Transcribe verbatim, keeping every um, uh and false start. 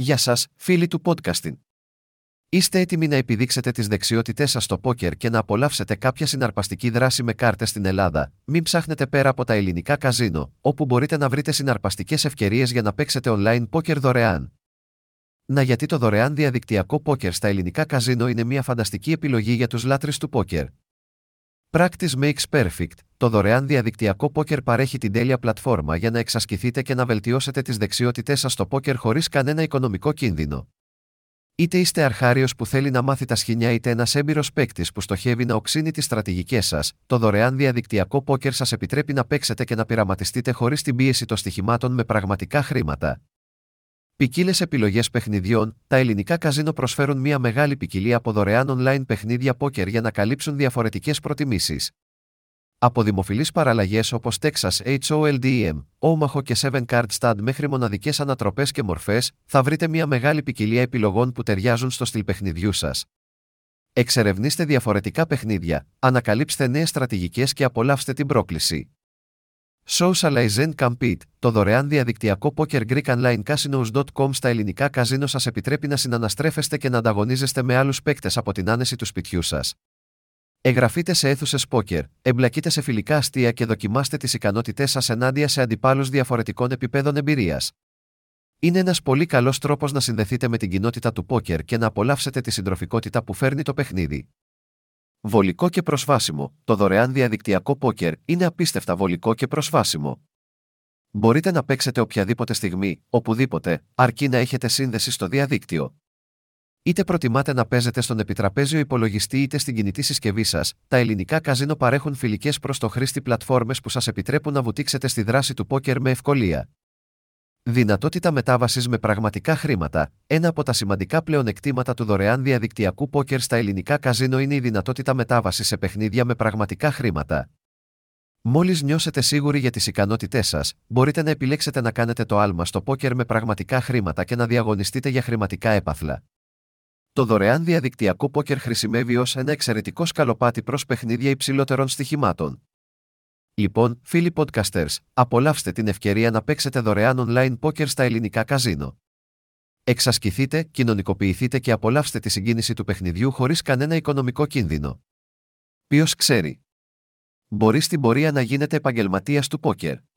Γεια σας, φίλοι του podcasting. Είστε έτοιμοι να επιδείξετε τις δεξιότητές σας στο πόκερ και να απολαύσετε κάποια συναρπαστική δράση με κάρτες στην Ελλάδα? Μην ψάχνετε πέρα από τα ελληνικά καζίνο, όπου μπορείτε να βρείτε συναρπαστικές ευκαιρίες για να παίξετε online πόκερ δωρεάν. Να γιατί το δωρεάν διαδικτυακό πόκερ στα ελληνικά καζίνο είναι μια φανταστική επιλογή για τους λάτρεις του πόκερ. Practice makes perfect. Το δωρεάν διαδικτυακό πόκερ παρέχει την τέλεια πλατφόρμα για να εξασκηθείτε και να βελτιώσετε τις δεξιότητές σας στο πόκερ χωρίς κανένα οικονομικό κίνδυνο. Είτε είστε αρχάριος που θέλει να μάθει τα σχοινιά, είτε ένας έμπειρος παίκτης που στοχεύει να οξύνει τις στρατηγικές σας, το δωρεάν διαδικτυακό πόκερ σας επιτρέπει να παίξετε και να πειραματιστείτε χωρίς την πίεση των στοιχημάτων με πραγματικά χρήματα. Ποικίλες επιλογές παιχνιδιών. Τα ελληνικά καζίνο προσφέρουν μια μεγάλη ποικιλία από δωρεάν online παιχνίδια πόκερ για να καλύψουν διαφορετικές προτιμήσεις. Από δημοφιλείς παραλλαγές όπως Texas Hold'em, Omaha και Seven-Card Stud μέχρι μοναδικές ανατροπές και μορφές, θα βρείτε μια μεγάλη ποικιλία επιλογών που ταιριάζουν στο στυλ παιχνιδιού σας. Εξερευνήστε διαφορετικά παιχνίδια, ανακαλύψτε νέες στρατηγικές και απολαύστε την πρόκληση. Socialize and Compete. Το δωρεάν διαδικτυακό πόκερ Greek Online Casinos τελεία com στα ελληνικά καζίνο σας επιτρέπει να συναναστρέφεστε και να ανταγωνίζεστε με άλλους παίκτες από την άνεση του σπιτιού σας. Εγγραφείτε σε αίθουσες πόκερ, εμπλακείτε σε φιλικά αστεία και δοκιμάστε τις ικανότητές σας ενάντια σε αντιπάλους διαφορετικών επιπέδων εμπειρίας. Είναι ένας πολύ καλός τρόπος να συνδεθείτε με την κοινότητα του πόκερ και να απολαύσετε τη συντροφικότητα που φέρνει το παιχνίδι. Βολικό και προσβάσιμο. Το δωρεάν διαδικτυακό πόκερ είναι απίστευτα βολικό και προσβάσιμο. Μπορείτε να παίξετε οποιαδήποτε στιγμή, οπουδήποτε, αρκεί να έχετε σύνδεση στο διαδίκτυο. Είτε προτιμάτε να παίζετε στον επιτραπέζιο υπολογιστή είτε στην κινητή συσκευή σας, τα ελληνικά καζίνο παρέχουν φιλικές προς το χρήστη πλατφόρμες που σας επιτρέπουν να βουτήξετε στη δράση του πόκερ με ευκολία. Δυνατότητα μετάβασης με πραγματικά χρήματα. Ένα από τα σημαντικά πλεονεκτήματα του δωρεάν διαδικτυακού πόκερ στα ελληνικά καζίνο είναι η δυνατότητα μετάβασης σε παιχνίδια με πραγματικά χρήματα. Μόλις νιώσετε σίγουροι για τις ικανότητές σας, μπορείτε να επιλέξετε να κάνετε το άλμα στο πόκερ με πραγματικά χρήματα και να διαγωνιστείτε για χρηματικά έπαθλα. Το δωρεάν διαδικτυακό πόκερ χρησιμεύει ως ένα εξαιρετικό σκαλοπάτι προς παιχνίδια υψηλότερων στοιχημάτων. Λοιπόν, φίλοι podcasters, απολαύστε την ευκαιρία να παίξετε δωρεάν online poker στα ελληνικά καζίνο. Εξασκηθείτε, κοινωνικοποιηθείτε και απολαύστε τη συγκίνηση του παιχνιδιού χωρίς κανένα οικονομικό κίνδυνο. Ποιος ξέρει? Μπορεί στην πορεία να γίνετε επαγγελματίας του πόκερ.